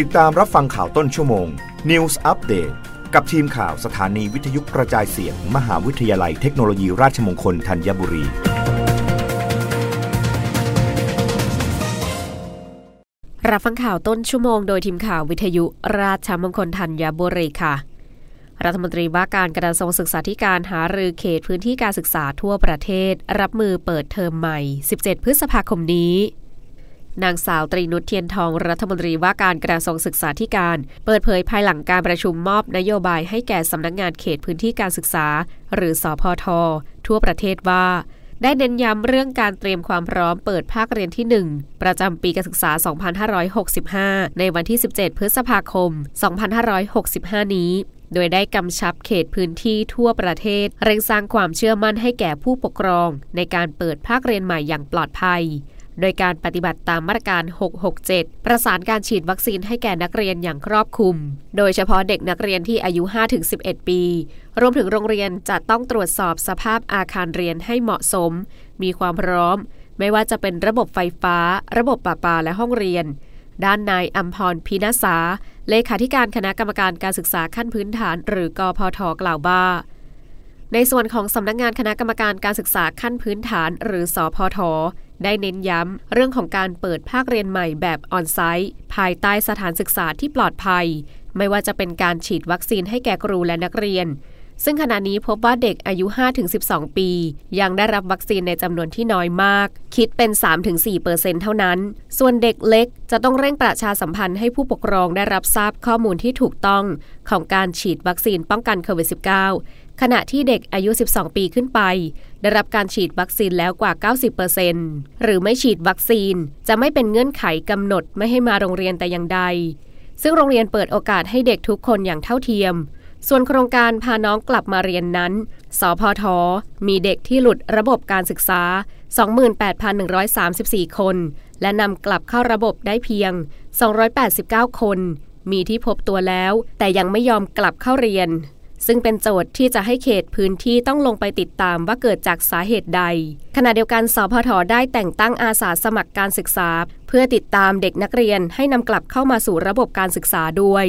ติดตามรับฟังข่าวต้นชั่วโมง News Update กับทีมข่าวสถานีวิทยุกระจายเสียง มหาวิทยาลัยเทคโนโลยีราชมงคลธัญบุรีรับฟังข่าวต้นชั่วโมงโดยทีมข่าววิทยุราชมงคลธัญบุรีค่ะรัฐมนตรีว่าการกระทรวงศึกษาธิการหารือเขตพื้นที่การศึกษาทั่วประเทศรับมือเปิดเทอมใหม่ 17 พฤษภาคมนี้นางสาวตรีนุชเทียนทองรัฐมนตรีว่าการกระทรวงศึกษาธิการเปิดเผยภายหลังการประชุมมอบนโยบายให้แก่สำนักงานเขตพื้นที่การศึกษาหรือสพท.ทั่วประเทศว่าได้เน้นย้ำเรื่องการเตรียมความพร้อมเปิดภาคเรียนที่1ประจำปีการศึกษา2565ในวันที่17พฤษภาคม2565นี้โดยได้กำชับเขตพื้นที่ทั่วประเทศเร่งสร้างความเชื่อมั่นให้แก่ผู้ปกครองในการเปิดภาคเรียนใหม่อย่างปลอดภัยโดยการปฏิบัติตามมาตรการ 667 ประสานการฉีดวัคซีนให้แก่นักเรียนอย่างครอบคลุมโดยเฉพาะเด็กนักเรียนที่อายุ 5-11 ปีรวมถึงโรงเรียนจะต้องตรวจสอบสภาพอาคารเรียนให้เหมาะสมมีความพร้อมไม่ว่าจะเป็นระบบไฟฟ้าระบบประปาและห้องเรียนด้านนายอัมพรพินาศาเลขาธิการคณะกรรมการการศึกษาขั้นพื้นฐานหรือกพท.กล่าวว่าในส่วนของสำนักงานคณะกรรมการการศึกษาขั้นพื้นฐานหรือสพท.ได้เน้นย้ำเรื่องของการเปิดภาคเรียนใหม่แบบออนไซต์ภายใต้สถานศึกษาที่ปลอดภัยไม่ว่าจะเป็นการฉีดวัคซีนให้แก่ครูและนักเรียนซึ่งขณะนี้พบว่าเด็กอายุ 5-12 ปียังได้รับวัคซีนในจำนวนที่น้อยมากคิดเป็น 3-4% เท่านั้นส่วนเด็กเล็กจะต้องเร่งประชาสัมพันธ์ให้ผู้ปกครองได้รับทราบข้อมูลที่ถูกต้องของการฉีดวัคซีนป้องกันโควิด -19 ขณะที่เด็กอายุ12ปีขึ้นไปได้รับการฉีดวัคซีนแล้วกว่า 90% หรือไม่ฉีดวัคซีนจะไม่เป็นเงื่อนไขกำหนดไม่ให้มาโรงเรียนแต่อย่างใดซึ่งโรงเรียนเปิดโอกาสให้เด็กทุกคนอย่างเท่าเทียมส่วนโครงการพาน้องกลับมาเรียนนั้นสพท.มีเด็กที่หลุดระบบการศึกษา 28,134 คนและนำกลับเข้าระบบได้เพียง289คนมีที่พบตัวแล้วแต่ยังไม่ยอมกลับเข้าเรียนซึ่งเป็นโจทย์ที่จะให้เขตพื้นที่ต้องลงไปติดตามว่าเกิดจากสาเหตุใดขณะเดียวกันสพท.ได้แต่งตั้งอาสาสมัครการศึกษาเพื่อติดตามเด็กนักเรียนให้นำกลับเข้ามาสู่ระบบการศึกษาด้วย